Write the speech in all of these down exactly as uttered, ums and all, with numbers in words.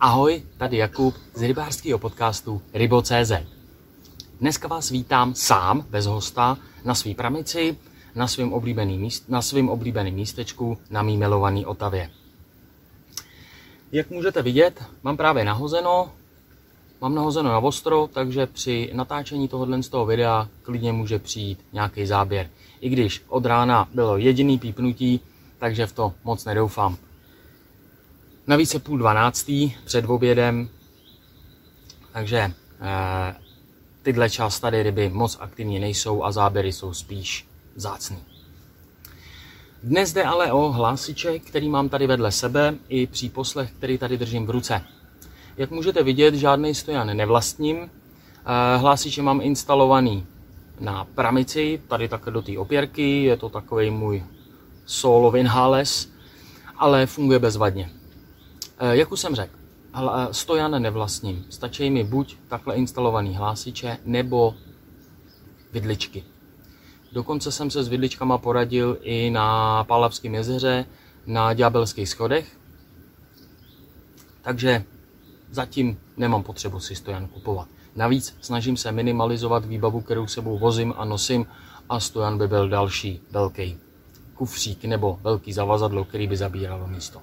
Ahoj, tady Jakub z rybářského podcastu rybo tečka cé zet. Dneska vás vítám sám, bez hosta, na svý pramici, na svém oblíbeném míst, místečku, na mý milovaný Otavě. Jak můžete vidět, mám právě nahozeno, mám nahozeno na ostro, takže při natáčení tohohle z toho videa klidně může přijít nějaký záběr. I když od rána bylo jediný pípnutí, takže v to moc nedoufám. Navíc je půl dvanáctý před obědem, takže e, tyhle část tady ryby moc aktivní nejsou a záběry jsou spíš vzácný. Dnes jde ale o hlásiček, který mám tady vedle sebe, i příposlech, který tady držím v ruce. Jak můžete vidět, žádný stojan nevlastním. E, hlásiče mám instalovaný na pramici, tady tak do té opěrky, je to takový můj solo vinhales, ale funguje bezvadně. Jak už jsem řekl, stojan nevlastním. Stačí mi buď takhle instalovaný hlásiče, nebo vidličky. Dokonce jsem se s vidličkama poradil i na Pálavském jezeře, na Ďábelských schodech. Takže zatím nemám potřebu si stojan kupovat. Navíc snažím se minimalizovat výbavu, kterou sebou vozím a nosím, a stojan by byl další velký kufřík nebo velký zavazadlo, který by zabíralo místo.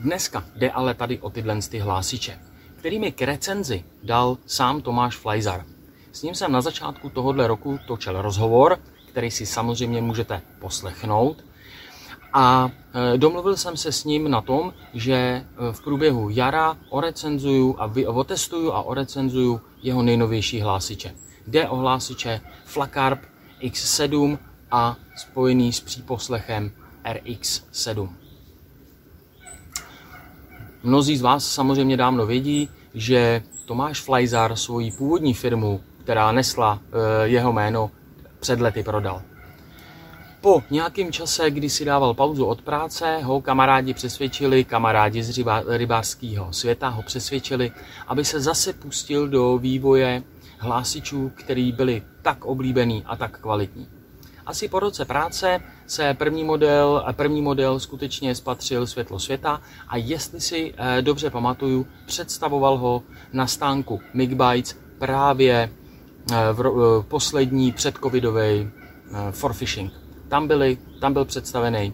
Dneska jde ale tady o tyhle ty hlásiče, kterými k recenzi dal sám Tomáš Flajzar. S ním jsem na začátku tohohle roku točil rozhovor, který si samozřejmě můžete poslechnout. A domluvil jsem se s ním na tom, že v průběhu jara orecenzuju a otestuju a orecenzuju jeho nejnovější hlásiče. Jde o hlásiče Flacarp iks sedm a spojený s příposlechem er iks sedm. Mnozí z vás samozřejmě dávno vědí, že Tomáš Flajzar svoji původní firmu, která nesla jeho jméno, před lety prodal. Po nějakém čase, kdy si dával pauzu od práce, ho kamarádi přesvědčili, kamarádi z rybářského světa ho přesvědčili, aby se zase pustil do vývoje hlásičů, který byli tak oblíbený a tak kvalitní. Asi po roce práce se první model, první model skutečně spatřil světlo světa, a jestli si dobře pamatuju, představoval ho na stánku Mikbaits právě v poslední předcovidový For Fishing. Tam, byli, tam byl představený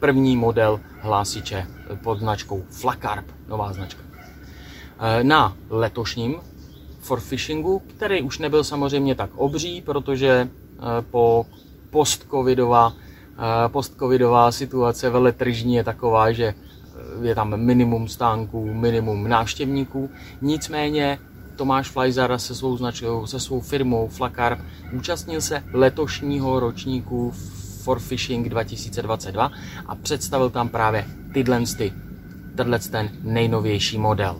první model hlásiče pod značkou Flacarp, nová značka. Na letošním For Fishingu, který už nebyl samozřejmě tak obří, protože po post-covidová, post-covidová situace veletržní je taková, že je tam minimum stánků, minimum návštěvníků. Nicméně Tomáš Flajzar se svou značkou, se svou firmou Flacarp účastnil se letošního ročníku For Fishing dva tisíce dvacet dva a představil tam právě tyhle, tenhle ten nejnovější model.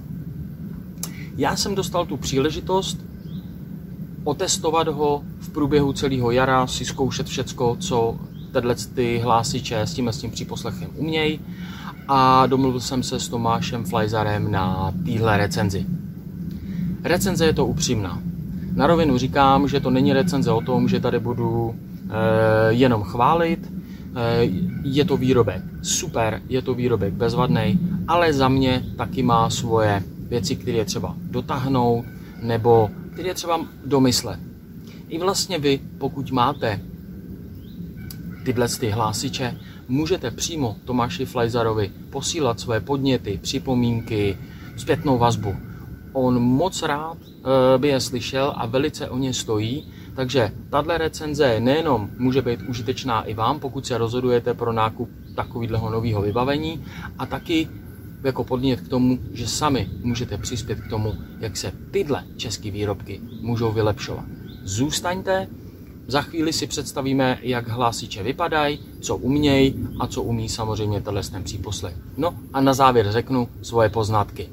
Já jsem dostal tu příležitost otestovat ho v průběhu celého jara, si zkoušet všecko, co tyhle ty hlásiče s tím a s tím příposlechem umějí, a domluvil jsem se s Tomášem Flajzarem na téhle recenzi. Recenze je to upřímná. Na rovinu říkám, že to není recenze o tom, že tady budu e, jenom chválit. E, je to výrobek super, je to výrobek bezvadnej, ale za mě taky má svoje věci, které je třeba dotáhnout nebo které je třeba domyslet. I vlastně vy, pokud máte tyhle ty hlásiče, můžete přímo Tomáši Flajzarovi posílat své podněty, připomínky, zpětnou vazbu. On moc rád by je slyšel a velice o ně stojí, takže tato recenze nejenom může být užitečná i vám, pokud se rozhodujete pro nákup takového nového vybavení, a taky jako podnět k tomu, že sami můžete přispět k tomu, jak se tyhle české výrobky můžou vylepšovat. Zůstaňte, za chvíli si představíme, jak hlásiče vypadají, co umějí a co umí samozřejmě tenhle příposlech. No a na závěr řeknu svoje poznatky.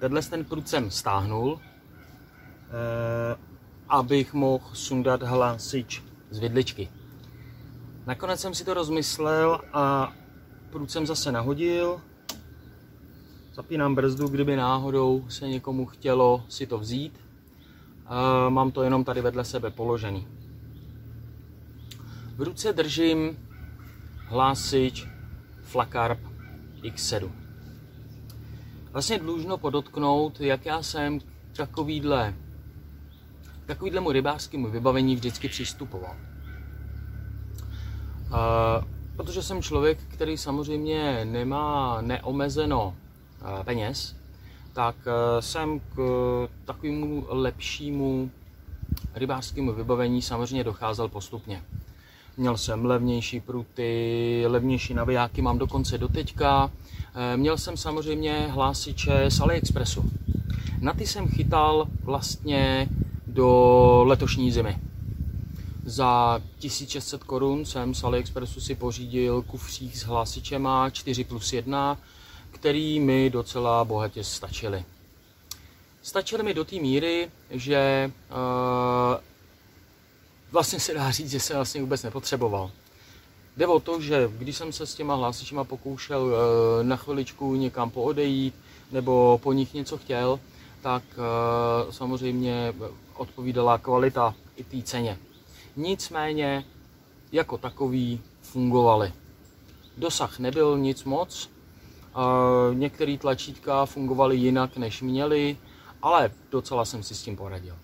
Tenhle ten prut jsem stáhnul, eh, abych mohl sundat hlásič z vidličky. Nakonec jsem si to rozmyslel a prut jsem zase nahodil. Zapínám brzdu, kdyby náhodou se někomu chtělo si to vzít. A mám to jenom tady vedle sebe položený. V ruce držím hlásič Flacarp iks sedm. Vlastně dlužno podotknout, jak já jsem k takovýhle, k takovýhlemu rybářskému vybavení vždycky přistupoval. Uh, protože jsem člověk, který samozřejmě nemá neomezeno uh, peněz, tak uh, jsem k uh, takovému lepšímu rybářskému vybavení samozřejmě docházel postupně. Měl jsem levnější pruty, levnější navijáky mám dokonce doteďka. Uh, měl jsem samozřejmě hlásiče z AliExpressu. Na ty jsem chytal vlastně do letošní zimy. Za tisíc šest set korun jsem z AliExpressu si pořídil kufřík s hlásičema čtyři plus jedna, který mi docela bohatě stačily. Stačily mi do té míry, že e, vlastně se dá říct, že jsem vlastně vůbec nepotřeboval. Jde o to, že když jsem se s těma hlásičema pokoušel e, na chviličku někam poodejít nebo po nich něco chtěl, tak e, samozřejmě odpovídala kvalita i té ceně. Nicméně jako takový fungovaly. Dosah nebyl nic moc, některé tlačítka fungovaly jinak než měly, ale docela jsem si s tím poradil.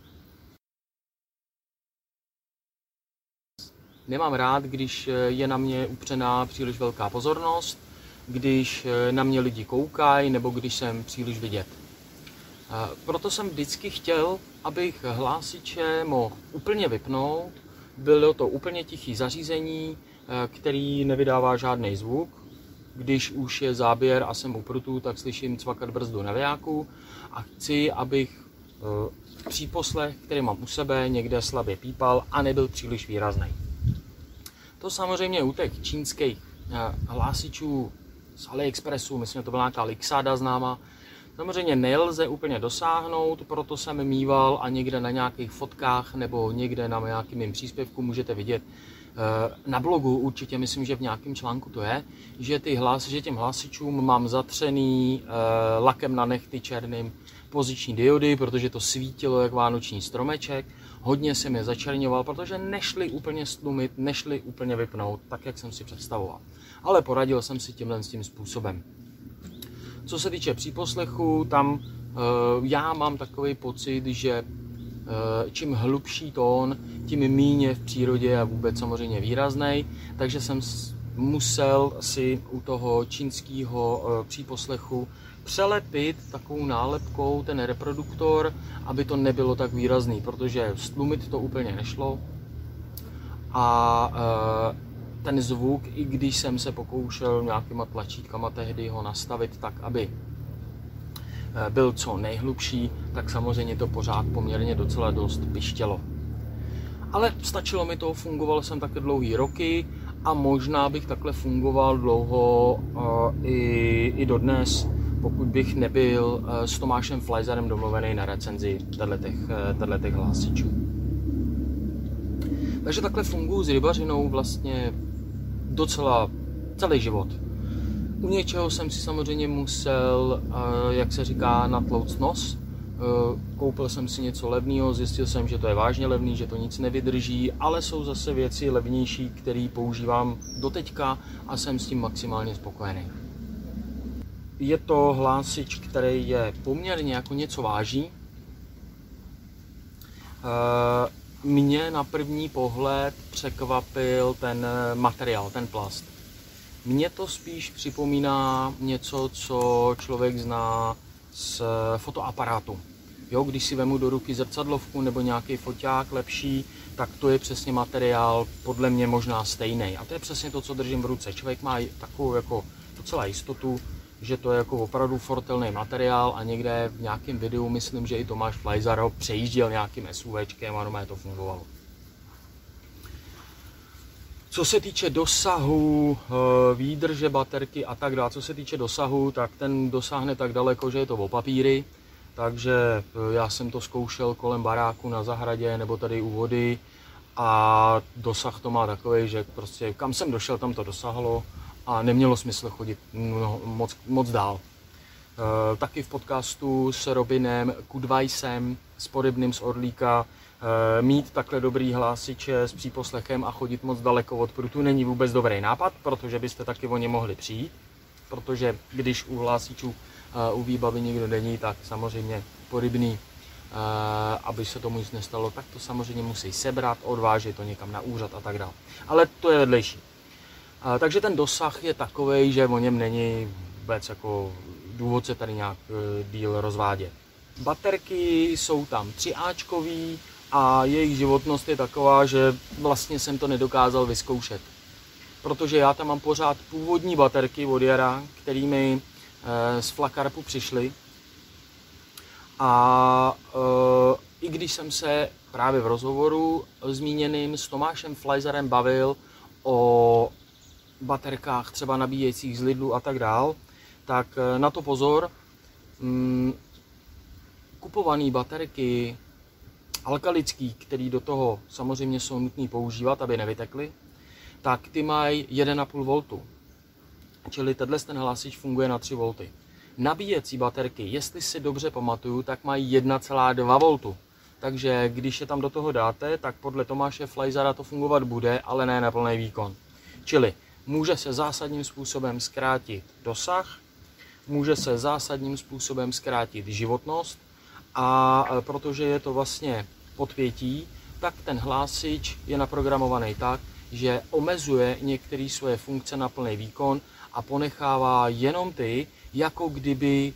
Nemám rád, když je na mě upřená příliš velká pozornost, když na mě lidi koukají nebo když jsem příliš vidět. Proto jsem vždycky chtěl, abych hlásiče mohl úplně vypnout. Bylo to úplně tichý zařízení, který nevydává žádný zvuk. Když už je záběr a jsem u prutu, tak slyším cvakat brzdu navijáku a chci, abych příposlech, který mám u sebe, někde slabě pípal a nebyl příliš výrazný. To samozřejmě u těch čínských hlásičů z AliExpressu, myslím, to byla nějaká Lixada známa, samozřejmě nelze úplně dosáhnout, proto jsem mýval a někde na nějakých fotkách nebo někde na nějakým mým příspěvku můžete vidět na blogu, určitě myslím, že v nějakém článku to je, že, ty hlas, že těm hlásičům mám zatřený lakem na nehty černým poziční diody, protože to svítilo jak vánoční stromeček, hodně jsem je začerňoval, protože nešli úplně stlumit, nešli úplně vypnout, tak jak jsem si představoval. Ale poradil jsem si tímhle s tím způsobem. Co se týče příposlechu, tam e, já mám takový pocit, že e, čím hlubší tón, tím méně v přírodě a vůbec samozřejmě výrazný, takže jsem musel si u toho čínského e, příposlechu přelepit takovou nálepkou ten reproduktor, aby to nebylo tak výrazný, protože stlumit to úplně nešlo a e, ten zvuk, i když jsem se pokoušel nějakýma tlačítkama tehdy ho nastavit tak, aby byl co nejhlubší, tak samozřejmě to pořád poměrně docela dost pištělo. Ale stačilo mi to, fungoval jsem také dlouhý roky a možná bych takhle fungoval dlouho i, i dodnes, pokud bych nebyl s Tomášem Flajzarem domluvený na recenzi těch hlásičů. Takže takhle funguji s rybařinou vlastně docela celý život. U něčeho jsem si samozřejmě musel, jak se říká, natlouct nos. Koupil jsem si něco levného, zjistil jsem, že to je vážně levný, že to nic nevydrží, ale jsou zase věci levnější, které používám doteďka a jsem s tím maximálně spokojený. Je to hlásič, který je poměrně jako něco váží. Mě na první pohled překvapil ten materiál, ten plast. Mně to spíš připomíná něco, co člověk zná z fotoaparátu. Jo, když si vemu do ruky zrcadlovku nebo nějaký foťák lepší, tak to je přesně materiál podle mě možná stejný. A to je přesně to, co držím v ruce. Člověk má takovou jako docela jistotu, že to je jako opravdu fortelný materiál a někde v nějakém videu, myslím, že i Tomáš Flajzar ho přejížděl nějakým SUVčkem a normálně to fungovalo. Co se týče dosahu, výdrže baterky a tak dále, co se týče dosahu, tak ten dosáhne tak daleko, že je to o papíry, takže já jsem to zkoušel kolem baráku na zahradě nebo tady u vody a dosah to má takový, že prostě kam jsem došel, tam to dosahlo a nemělo smysl chodit mnoho, moc, moc dál. E, taky v podcastu s Robinem Kudvajsem, s Porybným z Orlíka, e, mít takhle dobrý hlásiče s příposlechem a chodit moc daleko od prutu není vůbec dobrý nápad, protože byste taky o ně mohli přijít, protože když u hlásičů e, u výbavy nikdo není, tak samozřejmě Porybný, aby se tomu nic nestalo, tak to samozřejmě musí sebrat, odvážit to někam na úřad a tak dále. Ale to je vedlejší. Takže ten dosah je takový, že o něm není vůbec jako důvod se tady nějak díl rozvádět. Baterky jsou tam tři áčkový a jejich životnost je taková, že vlastně jsem to nedokázal vyzkoušet. Protože já tam mám pořád původní baterky od jara, kterými z Flacarpu přišly. A e, i když jsem se právě v rozhovoru zmíněným s Tomášem Flajzarem bavil o baterkách třeba nabíjecích z Lidlu a tak dál, tak na to pozor, mm, kupované baterky alkalický, které do toho samozřejmě jsou nutné používat, aby nevytekly, tak ty mají jedna celá pět voltu. Čili tenhle ten hlásič funguje na tři volty. Nabíjecí baterky, jestli si dobře pamatuju, tak mají jedna celá dva voltu. Takže když je tam do toho dáte, tak podle Tomáše Flajzara to fungovat bude, ale ne na plný výkon. Čili může se zásadním způsobem zkrátit dosah, může se zásadním způsobem zkrátit životnost a protože je to vlastně podpětí, tak ten hlásič je naprogramovaný tak, že omezuje některé svoje funkce na plný výkon a ponechává jenom ty, jako kdyby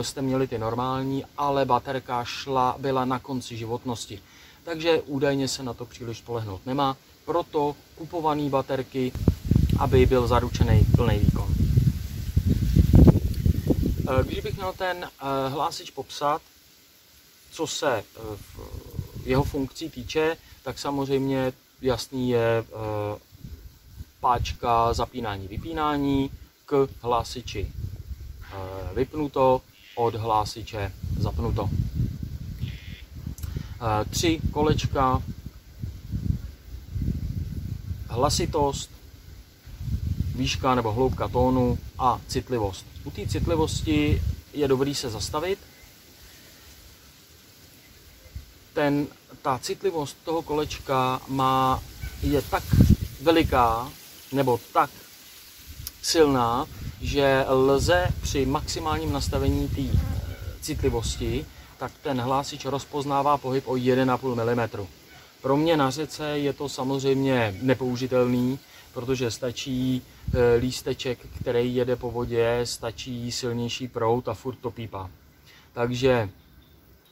e, jste měli ty normální, ale baterka šla, byla na konci životnosti. Takže údajně se na to příliš spolehnout nemá, proto kupované baterky, aby byl zaručený plný výkon. E, když bych měl ten e, hlásič popsat, co se e, v, jeho funkcí týče, tak samozřejmě jasný je e, páčka zapínání, vypínání k hlásiči vypnuto, od hlásiče zapnuto. Tři kolečka, hlasitost, výška nebo hloubka tónu a citlivost. U té citlivosti je dobrý se zastavit. Ten, ta citlivost toho kolečka má, je tak veliká nebo tak silná, že lze při maximálním nastavení té citlivosti, tak ten hlásič rozpoznává pohyb o jedna celá pět milimetru. Pro mě na řece je to samozřejmě nepoužitelný, protože stačí lísteček, který jede po vodě, stačí silnější proud a furt to pípá. Takže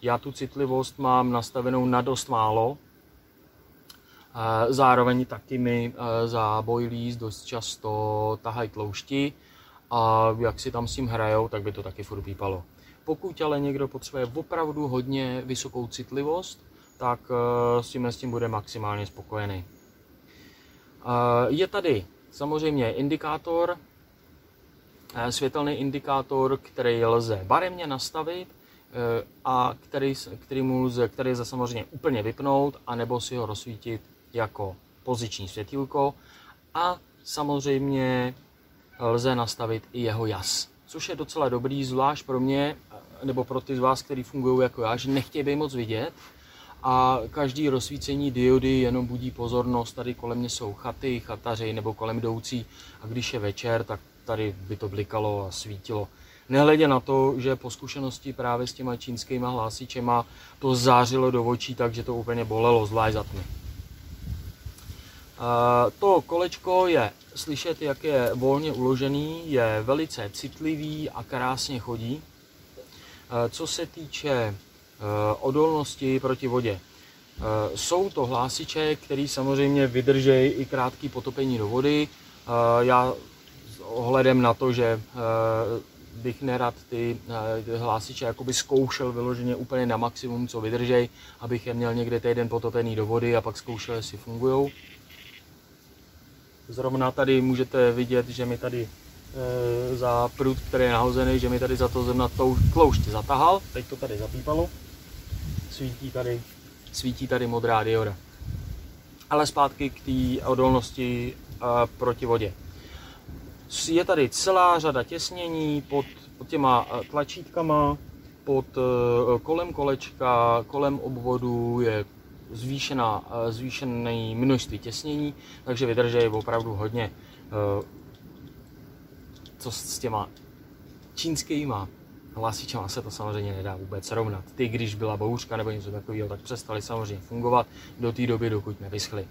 já tu citlivost mám nastavenou na dost málo. Zároveň taky mi za boilies dost často tahají tloušti a jak si tam s tím hrajou, tak by to taky furt pípalo. Pokud ale někdo potřebuje opravdu hodně vysokou citlivost, tak s tím, s tím bude maximálně spokojený. Je tady samozřejmě indikátor, světelný indikátor, který lze barevně nastavit a který, který, mu lze, který lze samozřejmě úplně vypnout, anebo si ho rozsvítit jako poziční světýlko a samozřejmě lze nastavit i jeho jas, což je docela dobrý, zvlášť pro mě, nebo pro ty z vás, kteří fungují jako já, že nechtějí být moc vidět a každý rozsvícení diody jenom budí pozornost, tady kolem mě jsou chaty, chataři nebo kolem jdoucí a když je večer, tak tady by to blikalo a svítilo. Nehledě na to, že po zkušenosti právě s těma čínskýma hlásičema to zářilo do očí, takže to úplně bolelo, zvlášť za tmy. To kolečko je slyšet, jak je volně uložený, je velice citlivý a krásně chodí. Co se týče odolnosti proti vodě, jsou to hlásiče, které samozřejmě vydržejí i krátké potopení do vody. Já s ohledem na to, že bych nerad ty hlásiče jakoby zkoušel vyloženě úplně na maximum, co vydržej, abych je měl někde týden potopený do vody a pak zkoušel, jestli fungujou. Zrovna tady můžete vidět, že mi tady e, za prut, který je nahozený, že mi tady za to zrovna tloušť zatahal. Teď to tady zapípalo. Svítí tady, svítí tady modrá dioda. ale zpátky k té odolnosti proti vodě. Je tady celá řada těsnění pod těma tlačítkama, pod kolem kolečka, kolem obvodu je zvýšená, zvýšené množství těsnění, takže vydrží opravdu hodně. Co s těma čínskýma hlásičama se to samozřejmě nedá vůbec srovnat. Ty, když byla bouřka nebo něco takového, tak přestaly samozřejmě fungovat do té doby, dokud nevyschly.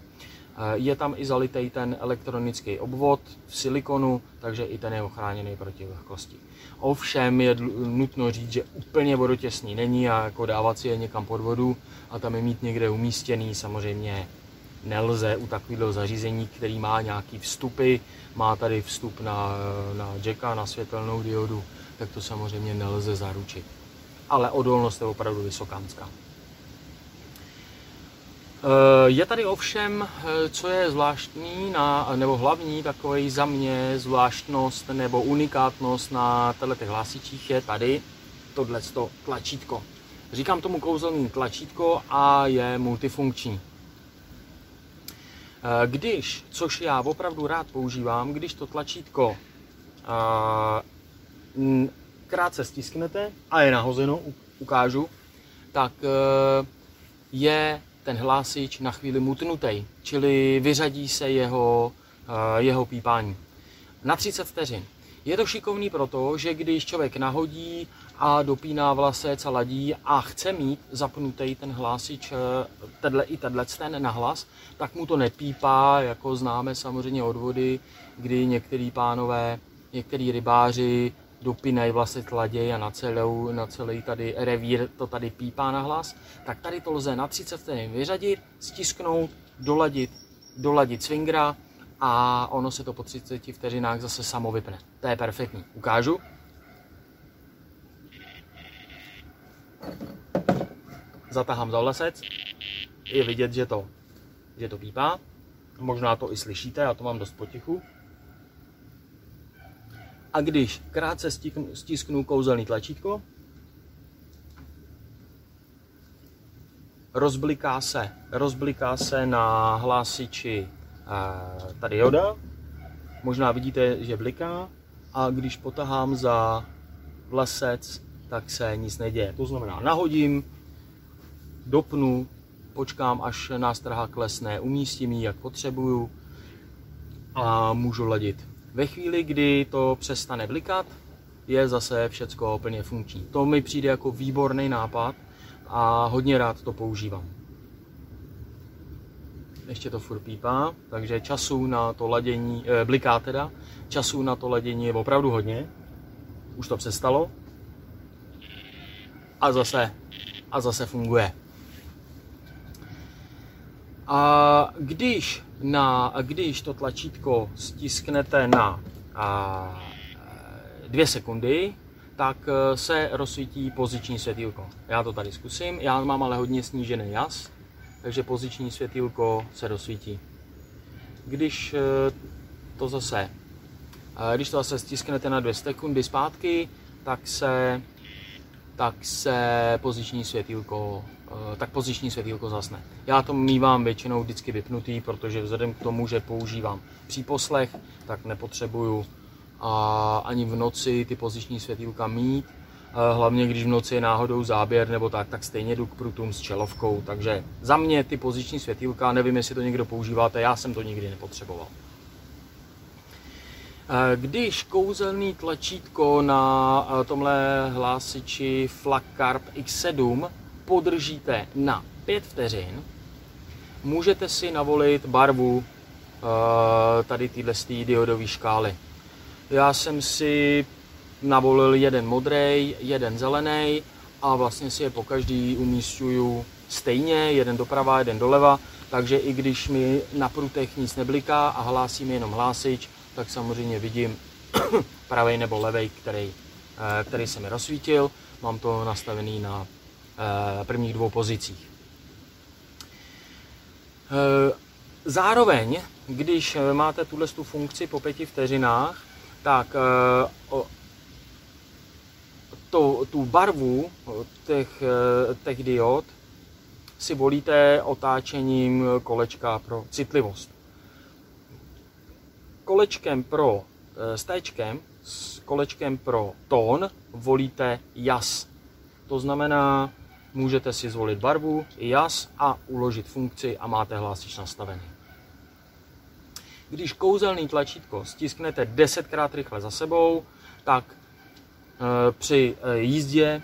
Je tam i zalitej ten elektronický obvod v silikonu, takže i ten je ochráněný proti vlhkosti. Ovšem je nutno říct, že úplně vodotěsný není a jako dávat si je někam pod vodu a tam je mít někde umístěný samozřejmě nelze u takového zařízení, který má nějaký vstupy, má tady vstup na, na jacka, na světelnou diodu, tak to samozřejmě nelze zaručit. Ale odolnost je opravdu vysokánská. Je tady ovšem, co je zvláštní, na, nebo hlavní takový za mě zvláštnost nebo unikátnost na těchto hlásičích je tady tohleto tlačítko. Říkám tomu kouzelný tlačítko a je multifunkční. Když, což já opravdu rád používám, když to tlačítko krátce stisknete a je nahozeno, ukážu, tak je ten hlásič na chvíli mutnutej, čili vyřadí se jeho, jeho pípání. Na třicet vteřin. Je to šikovný proto, že když člověk nahodí a dopíná vlasec a ladí a chce mít zapnutý ten hlásič tedle, i tedlec ten nahlas, tak mu to nepípá, jako známe samozřejmě od vody, kdy některý pánové, některý rybáři dopínají vlasec, laděj a na, celou, na celý tady revír to tady pípá na hlas, tak tady to lze na třicet vteřin vyřadit, stisknout, doladit, doladit swingra a ono se to po třiceti vteřinách zase samo vypne. To je perfektní. Ukážu. Zatahám za vlasec. Je vidět, že to, že to pípá. Možná to i slyšíte, já to mám dost potichu. A když krátce stisknu, stisknu kouzelný tlačítko, rozbliká se, rozbliká se na hlásiči tady joda, možná vidíte, že bliká, a když potahám za vlasec, tak se nic neděje. To znamená, nahodím, dopnu, počkám, až nástraha klesne, umístím ji, jak potřebuju a můžu ladit. Ve chvíli, kdy to přestane blikat, je zase všecko plně funkční. To mi přijde jako výborný nápad a hodně rád to používám. Ještě to furt pípá, takže času na to ladění, eh, bliká teda, času na to ladění je opravdu hodně. Už to přestalo. A zase, a zase funguje. A když, na, když to tlačítko stisknete na a, dvě sekundy, tak se rozsvítí poziční světýlko. Já to tady zkusím, já mám ale hodně snížený jas, takže poziční světýlko se rozsvítí. Když to zase, když to zase stisknete na dvě sekundy zpátky, tak se, tak se poziční světýlko tak poziční světýlko zasne. Já to mívám většinou vždycky vypnutý, protože vzhledem k tomu, že používám příposlech, tak nepotřebuju ani v noci ty poziční světýlka mít. Hlavně když v noci je náhodou záběr nebo tak, tak stejně jdu k prutům s čelovkou. Takže za mě ty poziční světýlka, nevím, jestli to někdo používáte, já jsem to nikdy nepotřeboval. Když kouzelný tlačítko na tomhle hlásiči Flacarp iks sedm podržíte na pět vteřin, můžete si navolit barvu tady téhle diodové škály. Já jsem si navolil jeden modrej, jeden zelený a vlastně si je po každý umísťuju stejně, jeden doprava, jeden doleva, takže i když mi na prutech nic nebliká a hlásí mi jenom hlásič, tak samozřejmě vidím pravej nebo levej, který, který se mi rozsvítil. Mám to nastavený na prvních dvou pozicích. Zároveň, když máte tuhle funkci po pěti vteřinách, tak to, tu barvu těch, těch diod si volíte otáčením kolečka pro citlivost. Kolečkem pro stéčkem, s kolečkem pro tón volíte jas. To znamená, můžete si zvolit barvu, jas a uložit funkci a máte hlásič nastavený. Když kouzelný tlačítko stisknete desetkrát rychle za sebou, tak při jízdě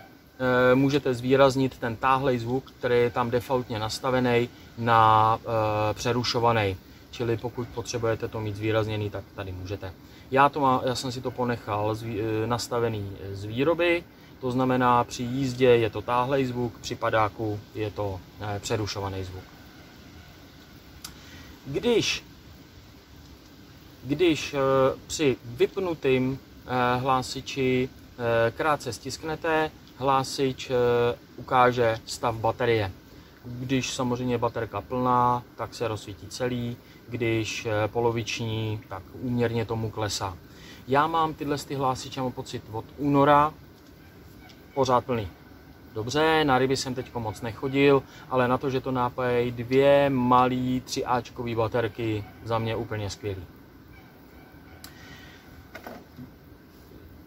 můžete zvýraznit ten táhlej zvuk, který je tam defaultně nastavený na přerušovaný. Čili pokud potřebujete to mít zvýrazněný, tak tady můžete. Já, to má, já jsem si to ponechal zvý, nastavený z výroby, to znamená při jízdě je to táhlej zvuk, při padáku je to přerušovaný zvuk. Když, když při vypnutým hlásiči krátce stisknete, hlásič ukáže stav baterie. Když samozřejmě baterka plná, tak se rozsvítí celý, když poloviční, tak úměrně tomu klesá. Já mám tyhle ty hlásiče, mám pocit, od února pořád plný. Dobře, na ryby jsem teď moc nechodil, ale na to, že to nápají dvě malé tři áčkové baterky, za mě úplně skvělý.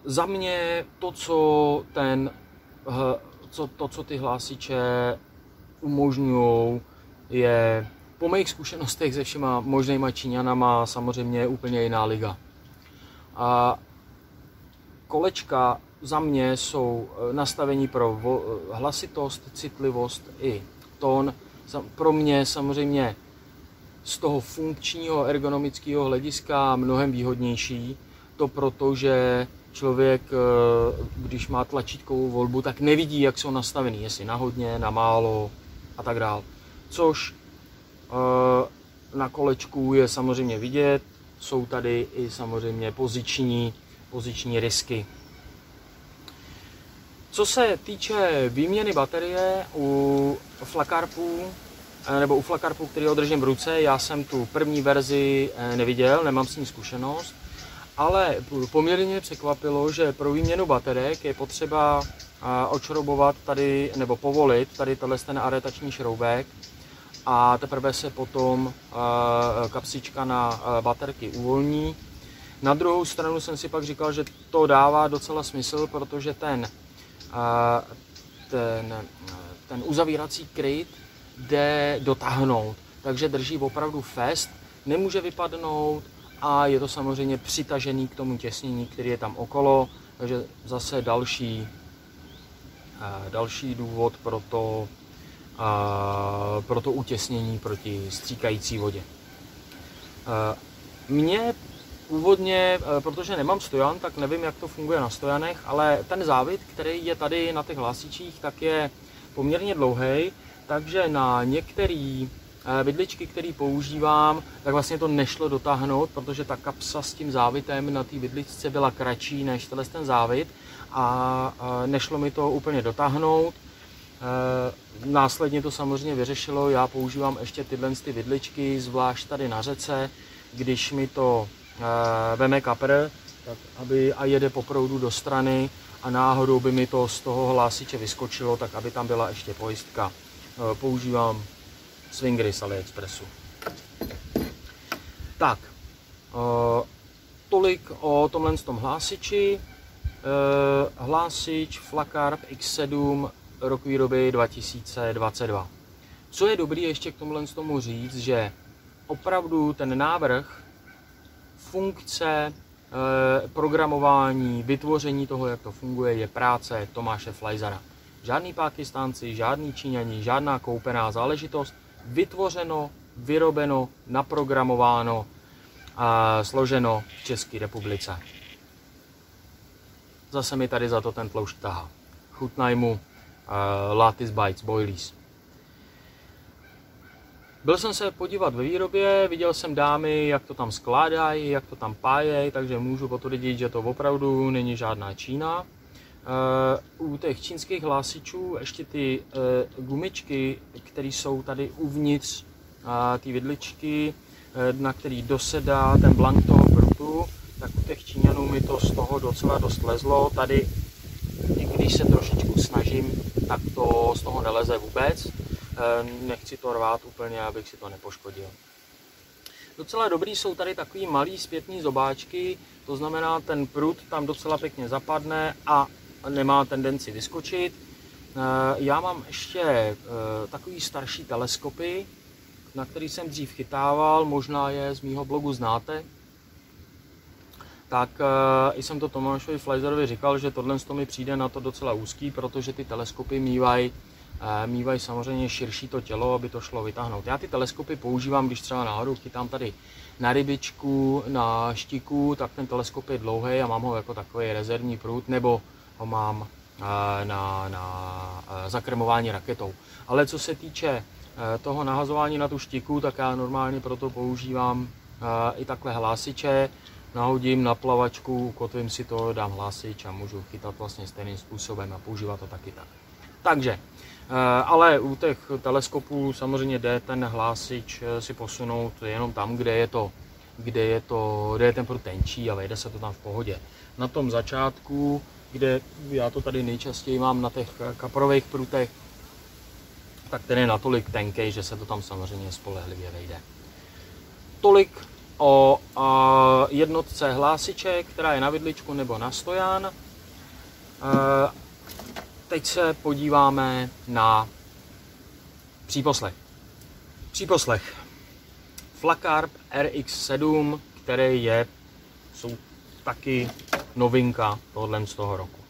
Za mě to, co, ten, co, to, co ty hlásiče umožňují, je po mých zkušenostech se všema možnýma Číňanama samozřejmě úplně jiná liga. A kolečka za mě jsou nastavení pro hlasitost, citlivost i tón. Pro mě samozřejmě z toho funkčního ergonomického hlediska mnohem výhodnější. To proto, že člověk, když má tlačítkovou volbu, tak nevidí, jak jsou nastavený, jestli na hodně, na málo a tak dále. Což na kolečku je samozřejmě vidět, jsou tady i samozřejmě poziční, poziční rysky. Co se týče výměny baterie u Flacarpu, nebo u Flacarpu, který ho držím v ruce, já jsem tu první verzi neviděl, nemám s ní zkušenost, ale poměrně mě překvapilo, že pro výměnu baterek je potřeba odšroubovat tady, nebo povolit tady ten aretační šroubek a teprve se potom kapsička na baterky uvolní. Na druhou stranu jsem si pak říkal, že to dává docela smysl, protože ten, ten, ten uzavírací kryt jde dotáhnout, takže drží opravdu fest, nemůže vypadnout a je to samozřejmě přitažený k tomu těsnění, který je tam okolo, takže zase další, další důvod pro to, pro to utěsnění proti stříkající vodě. Mně původně, protože nemám stojan, tak nevím, jak to funguje na stojanech, ale ten závit, který je tady na těch hlásičích, tak je poměrně dlouhý, takže na některý vidličky, které používám, tak vlastně to nešlo dotáhnout, protože ta kapsa s tím závitem na té vidličce byla kratší než ten závit a nešlo mi to úplně dotáhnout. Následně to samozřejmě vyřešilo, já používám ještě tyhle ty vidličky, zvlášť tady na řece, když mi to veme kapr, tak aby a jede po proudu do strany a náhodou by mi to z toho hlásiče vyskočilo, tak aby tam byla ještě pojistka. Používám swingry z AliExpressu. Tak, tolik o tomhle tom hlásiči. Hlásič Flacarp X sedm, rok výroby dva tisíce dvacet dva. Co je dobré ještě k tomhle tomu říct, že opravdu ten návrh, funkce, programování, vytvoření toho, jak to funguje, je práce Tomáše Flajzara. Žádný Pákistánci, žádný Číňani, žádná koupená záležitost. Vytvořeno, vyrobeno, naprogramováno a složeno v České republice. Zase mi tady za to ten tloušť tahá. Chutnaj mu uh, Latis Bites Boilies. Byl jsem se podívat ve výrobě, viděl jsem dámy, jak to tam skládají, jak to tam pájejí, takže můžu potvrdit, že to opravdu není žádná Čína. Uh, u těch čínských hlásičů ještě ty uh, gumičky, které jsou tady uvnitř, uh, ty vidličky, uh, na který dosedá ten blank toho prutu, tak u těch Číňanů mi to z toho docela dost lezlo. Tady, když se trošičku snažím, tak to z toho neleze vůbec. nechci to rvát úplně, abych si to nepoškodil. Docela dobrý jsou tady takový malý zpětný zobáčky, to znamená ten prut tam docela pěkně zapadne a nemá tendenci vyskočit. Já mám ještě takový starší teleskopy, na který jsem dřív chytával, možná je z mýho blogu znáte. Tak i jsem to Tomášovi Flajzarovi říkal, že tohle mi přijde na to docela úzký, protože ty teleskopy mývají mývaj samozřejmě širší to tělo, aby to šlo vytáhnout. Já ty teleskopy používám, když třeba náhodou chytám tady na rybičku, na štiku, tak ten teleskop je dlouhý a mám ho jako takový rezervní prut, nebo ho mám na, na zakrmování raketou. Ale co se týče toho nahazování na tu štiku, tak já normálně proto používám i takhle hlásiče, nahodím na plavačku, ukotvím si to, dám hlásič a můžu chytat vlastně stejným způsobem a používat to taky tak. Takže, ale u těch teleskopů samozřejmě jde ten hlásič si posunout jenom tam, kde je to, kde je to, kde je ten prut tenčí a vejde se to tam v pohodě. Na tom začátku, kde já to tady nejčastěji mám na těch kaprových prutech, tak ten je natolik tenkej, že se to tam samozřejmě spolehlivě vejde. Tolik o jednotce hlásiče, která je na vidličku nebo na stojan. Teď se podíváme na příposlech. Příposlech. Flacarp R X sedm, který je, jsou taky novinka tohle z toho roku.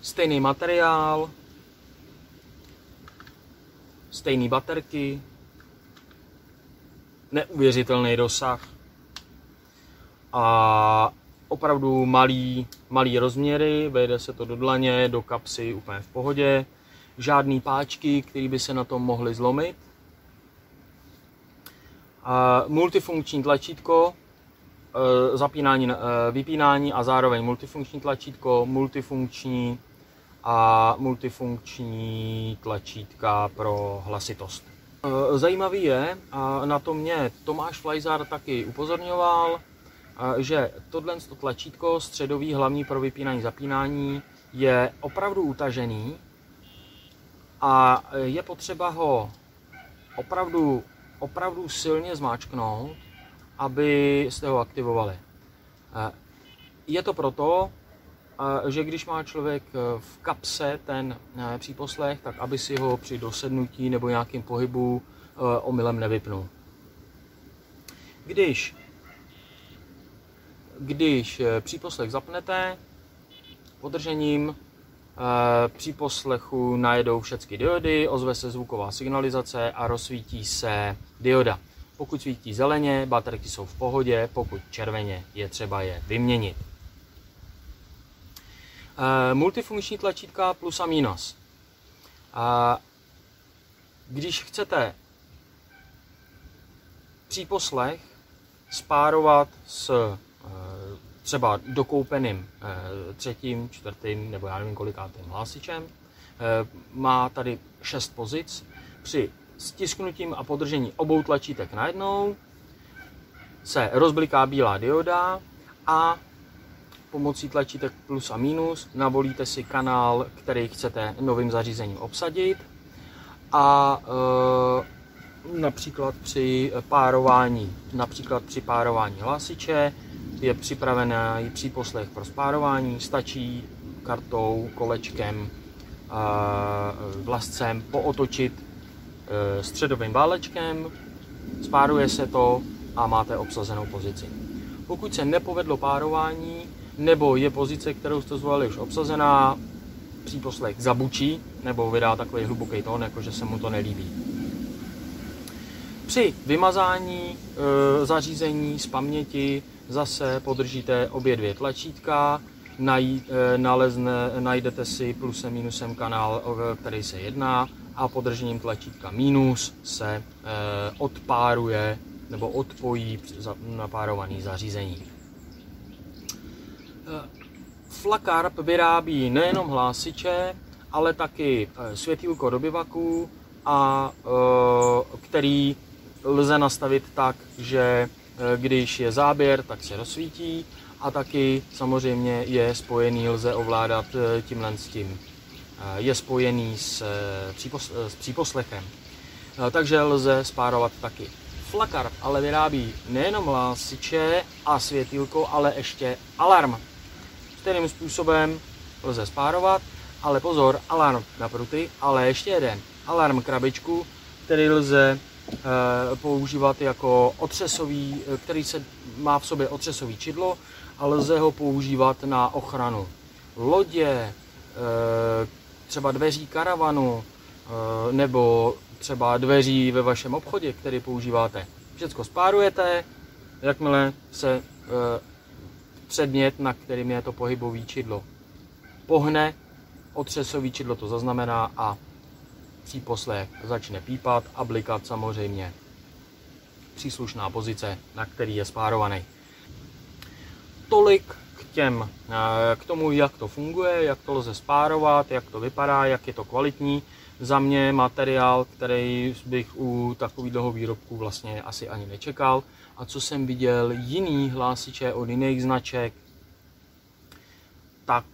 Stejný materiál, stejné baterky, neuvěřitelný dosah a opravdu malý, malý rozměry, vejde se to do dlaně, do kapsy úplně v pohodě. Žádný páčky, které by se na tom mohly zlomit. A multifunkční tlačítko, zapínání, vypínání a zároveň multifunkční tlačítko, multifunkční a multifunkční tlačítka pro hlasitost. Zajímavý je, a na to mě Tomáš Flajzar taky upozorňoval, že tohle tlačítko středový hlavní pro vypínání zapínání je opravdu utažený a je potřeba ho opravdu, opravdu silně zmáčknout, aby jste ho aktivovali. Je to proto, že když má člověk v kapse ten příposlech, tak aby si ho při dosednutí nebo nějakým pohybu omylem nevypnul. Když Když příposlech zapnete, podržením příposlechu najedou všechny diody, ozve se zvuková signalizace a rozsvítí se dioda. Pokud svítí zeleně, baterky jsou v pohodě, pokud červeně, je třeba je vyměnit. Multifunkční tlačítka plus a minus. Když chcete příposlech spárovat s třeba dokoupeným třetím, čtvrtým nebo já nevím kolikátým hlásičem. Má tady šest pozic. Při stisknutím a podržení obou tlačítek najednou se rozbliká bílá dioda a pomocí tlačítek plus a minus navolíte si kanál, který chcete novým zařízením obsadit a například při párování, například při párování hlásiče je připravený příposlech pro spárování, stačí kartou, kolečkem, vlascem pootočit středovým válečkem, spáruje se to a máte obsazenou pozici. Pokud se nepovedlo párování, nebo je pozice, kterou jste zvolili už obsazená, příposlech zabučí, nebo vydá takový hluboký tón, jakože se mu to nelíbí. Při vymazání e, zařízení z paměti zase podržíte obě dvě tlačítka, naj, e, nalezne, najdete si plusem minusem kanál, o který se jedná a podržením tlačítka minus se e, odpáruje nebo odpojí napárované zařízení. E, Flacarp vyrábí nejenom hlásiče, ale taky e, světýlko dobyvaků, a e, který lze nastavit tak, že když je záběr, tak se rozsvítí a taky samozřejmě je spojený, lze ovládat tímhle s tím je spojený s, s příposlechem. Takže lze spárovat taky. Flacarp ale vyrábí nejenom lásiče a světýlko, ale ještě alarm. Stejným způsobem lze spárovat, ale pozor, alarm na pruty, ale ještě jeden. Alarm krabičku, který lze e, používat jako otřesový, který se má v sobě otřesový čidlo a lze ho používat na ochranu lodě, e, třeba dveří karavanu e, nebo třeba dveří ve vašem obchodě, který používáte. Všecko spárujete, jakmile se e, předmět, na kterým je to pohybový čidlo, pohne, otřesový čidlo to zaznamená a příposlech začne pípat a blikat samozřejmě příslušná pozice, na který je spárovaný. Tolik k, těm, k tomu, jak to funguje, jak to lze spárovat, jak to vypadá, jak je to kvalitní. Za mě materiál, který bych u takového výrobku vlastně asi ani nečekal. A co jsem viděl jiný hlásiče od jiných značek, tak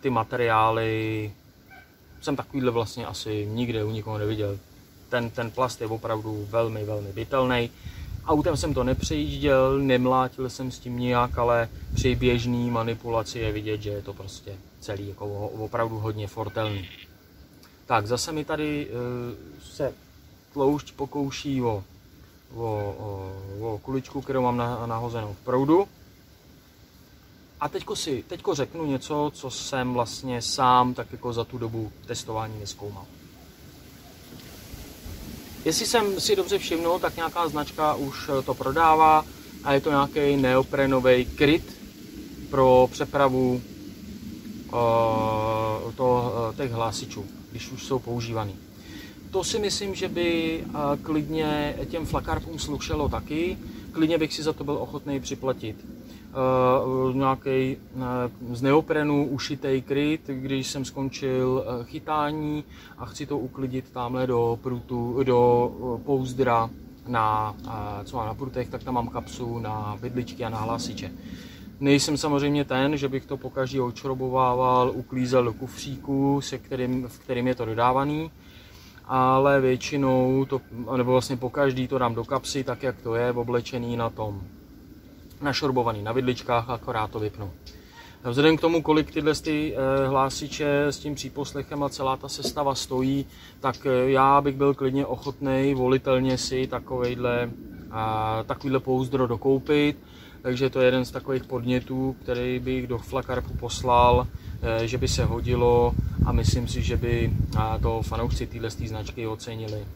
ty materiály jsem takovýhle vlastně asi nikde u nikoho neviděl. Ten, ten plast je opravdu velmi, velmi bytelný. Autem jsem to nepřejížděl, nemlátil jsem s tím nijak, ale při běžné manipulaci je vidět, že je to prostě celý jako opravdu hodně fortelný. Tak zase mi tady se tloušť pokouší o, o, o, o kuličku, kterou mám nahozenou v proudu. A teďko, si, teďko řeknu něco, co jsem vlastně sám tak jako za tu dobu testování nezkoumal. Jestli jsem si dobře všimnul, tak nějaká značka už to prodává a je to nějaký neoprenový kryt pro přepravu uh, to, uh, těch hlásičů, když už jsou používaný. To si myslím, že by uh, klidně těm flakarpům slušelo taky, klidně bych si za to byl ochotný připlatit. Uh, nějaký uh, z neoprenu ušitej kryt, když jsem skončil uh, chytání a chci to uklidit tamhle do prutu, do uh, pouzdra na, uh, co mám na prutech, tak tam mám kapsu na bydličky a na hlásiče. Nejsem samozřejmě ten, že bych to pokaždé odšrobovával, uklízel do kufříku, se kterým, v kterým je to dodávaný, ale většinou to, nebo vlastně pokaždý to dám do kapsy, tak jak to je, oblečený na tom. Našorbovaný na vidličkách, akorát to vypnu. Vzhledem k tomu, kolik tyhle ty hlásiče s tím příposlechem a celá ta sestava stojí, tak já bych byl klidně ochotný volitelně si takovejhle, takovýhle pouzdro dokoupit. Takže to je jeden z takových podnětů, který bych do Flacarpu poslal, že by se hodilo a myslím si, že by to fanoušci téhle značky ocenili.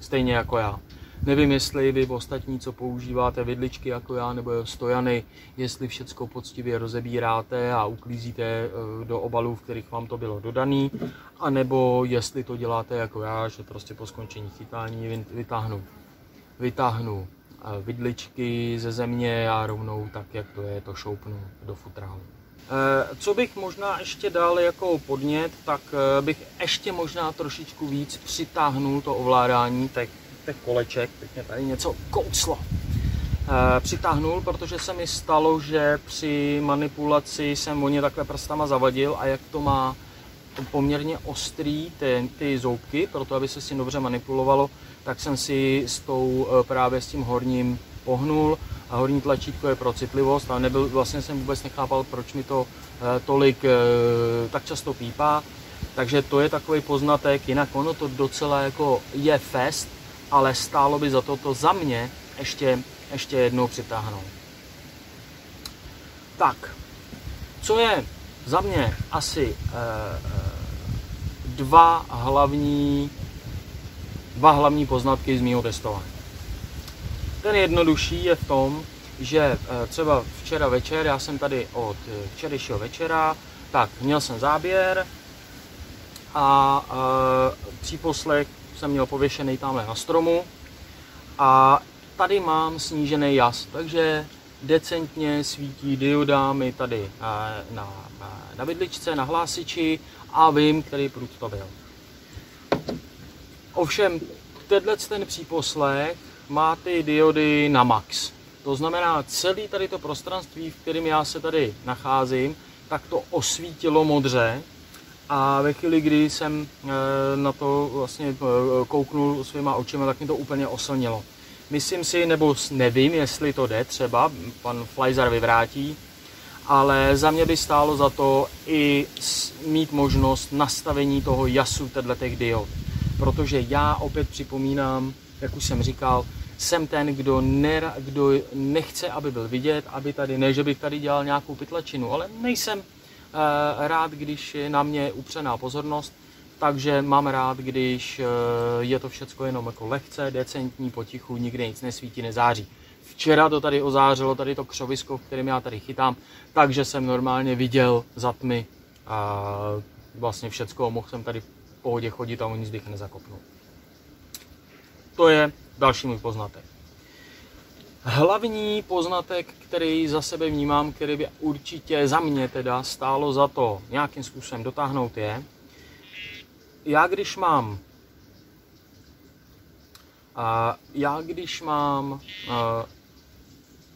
Stejně jako já. Nevím, jestli vy ostatní, co používáte vidličky jako já nebo stojany, jestli všecko poctivě rozebíráte a uklízíte do obalů, v kterých vám to bylo dodané, anebo jestli to děláte jako já, že prostě po skončení chytání vytáhnu, vytáhnu vidličky ze země a rovnou tak, jak to je, to šoupnu do futrálu. Co bych možná ještě dal jako podnět, tak bych ještě možná trošičku víc přitáhnul to ovládání, tak těch koleček, pěkně tady něco kouslo, e, přitáhnul, protože se mi stalo, že při manipulaci jsem o ně takhle prstama zavadil a jak to má to poměrně ostrý ty, ty zoubky, proto aby se si dobře manipulovalo, tak jsem si s tou právě s tím horním pohnul a horní tlačítko je pro citlivost a nebyl, vlastně jsem vůbec nechápal, proč mi to e, tolik e, tak často pípá, takže to je takový poznatek, jinak ono to docela jako je fest, ale stálo by za to to za mě ještě, ještě jednou přitáhnout. Tak, co je za mě asi e, dva, hlavní, dva hlavní poznatky z mého testování. Ten jednodušší je v tom, že e, třeba včera večer, já jsem tady od včerejšího večera, tak měl jsem záběr a e, příposlech jsem měl pověšený tamhle na stromu a tady mám snížený jas, takže decentně svítí dioda mi tady na, na vidličce, na hlásiči a vím, který prut to byl. Ovšem, tenhle ten příposlech má ty diody na max. To znamená, celý tady to prostranství, v kterém já se tady nacházím, tak to osvítilo modře. A ve chvíli, kdy jsem na to vlastně kouknul svýma očima, tak mě to úplně oslnilo. Myslím si, nebo nevím, jestli to jde, třeba pan Flajzar vyvrátí, ale za mě by stálo za to i mít možnost nastavení toho jasu těch diod. Protože já opět připomínám, jak už jsem říkal, jsem ten, kdo, ne, kdo nechce, aby byl vidět, aby tady, ne, že bych tady dělal nějakou pytlačinu, ale nejsem uh, rád, když je na mě upřená pozornost, takže mám rád, když uh, je to všecko jenom jako lehce, decentní, potichu, nikde nic nesvítí, nezáří. Včera to tady ozářilo, tady to křovisko, v kterém já tady chytám, takže jsem normálně viděl za tmy uh, vlastně všecko, mohl jsem tady v pohodě chodit a o nic bych nezakopnul. To je další můj poznatek. Hlavní poznatek, který za sebe vnímám, který by určitě za mě teda stálo za to nějakým způsobem dotáhnout, je, já když mám a já když mám a,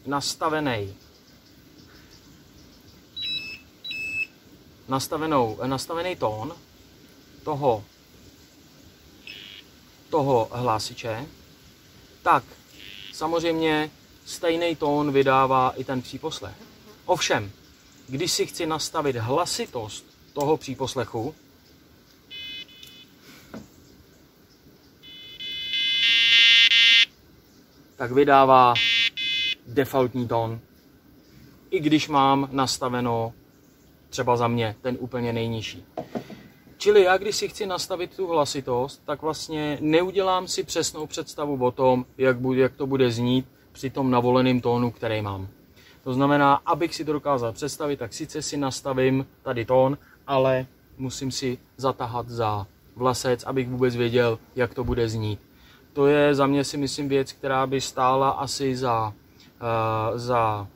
nastavený nastavenou, nastavený tón toho toho hlásiče, tak samozřejmě stejný tón vydává i ten příposlech. Ovšem, když si chci nastavit hlasitost toho příposlechu, tak vydává defaultní tón, i když mám nastaveno třeba za mě ten úplně nejnižší. Čili já, když si chci nastavit tu hlasitost, tak vlastně neudělám si přesnou představu o tom, jak, bude, jak to bude znít při tom navoleném tónu, který mám. To znamená, abych si to dokázal představit, tak sice si nastavím tady tón, ale musím si zatahat za vlasec, abych vůbec věděl, jak to bude znít. To je za mě, si myslím, věc, která by stála asi za, uh, za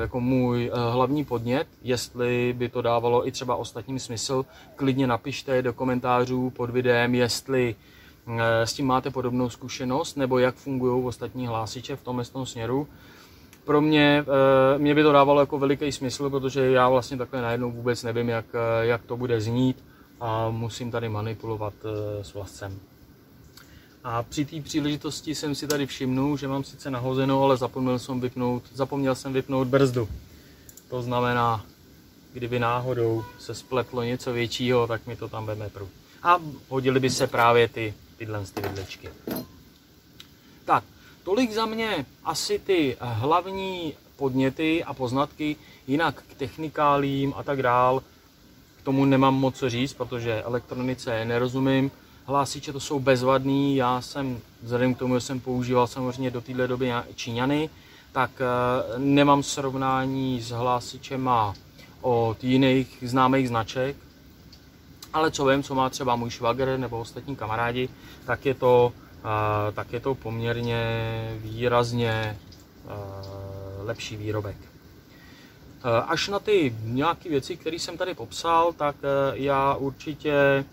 jako můj uh, hlavní podnět. Jestli by to dávalo i třeba ostatním smysl, klidně napište do komentářů pod videem, jestli uh, s tím máte podobnou zkušenost, nebo jak fungují ostatní hlásiče v tomhle tom směru. Pro mě, uh, mě by to dávalo jako veliký smysl, protože já vlastně takhle najednou vůbec nevím, jak, uh, jak to bude znít a musím tady manipulovat uh, s vlascem. A při té příležitosti jsem si tady všimnul, že mám sice nahozenou, ale zapomněl jsem vypnout, zapomněl jsem vypnout brzdu. To znamená, kdyby náhodou se spletlo něco většího, tak mi to tam veme prut. A hodily by se právě ty, tyhle ty vidličky. Tak, tolik za mě asi ty hlavní podněty a poznatky, jinak k technikálím a tak dál. K tomu nemám moc co říct, protože elektronice nerozumím. Hlásiče to jsou bezvadný, já jsem, vzhledem k tomu, že jsem používal samozřejmě do téhle doby Číňany, tak nemám srovnání s hlásičema od jiných známých značek, ale co vím, co má třeba můj švagr nebo ostatní kamarádi, tak je to, tak je to poměrně výrazně lepší výrobek. Až na ty nějaké věci, které jsem tady popsal, tak já určitě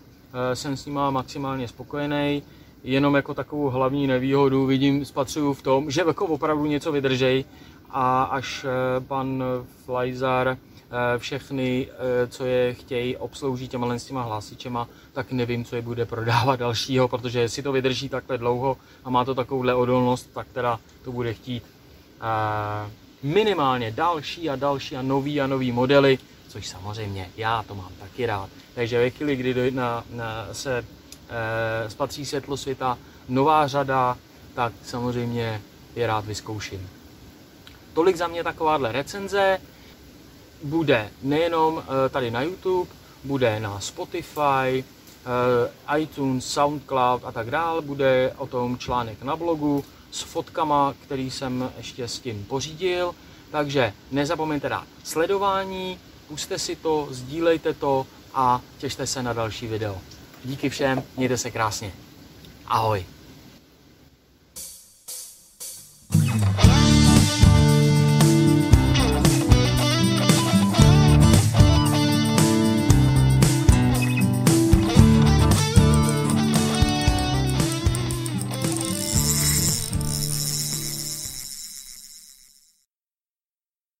jsem s nima maximálně spokojený, jenom jako takovou hlavní nevýhodu vidím, spatřuju v tom, že jako opravdu něco vydržej a až pan Flajzar všechny, co je chtějí, obslouží těma s těma hlásičema, tak nevím, co je bude prodávat dalšího, protože jestli to vydrží takhle dlouho a má to takovouhle odolnost, tak teda to bude chtít minimálně další a další a nový a nový modely, což samozřejmě já to mám taky rád. Takže ve chvíli, kdy na, na, se e, spatří světlo světa nová řada, tak samozřejmě je rád vyzkouším. Tolik za mě takováhle recenze. Bude nejenom e, tady na YouTube, bude na Spotify, e, iTunes, SoundCloud a tak dál. Bude o tom článek na blogu s fotkama, který jsem ještě s tím pořídil. Takže nezapomeňte dát sledování, pusťte si to, sdílejte to a těšte se na další video. Díky všem, mějte se krásně. Ahoj.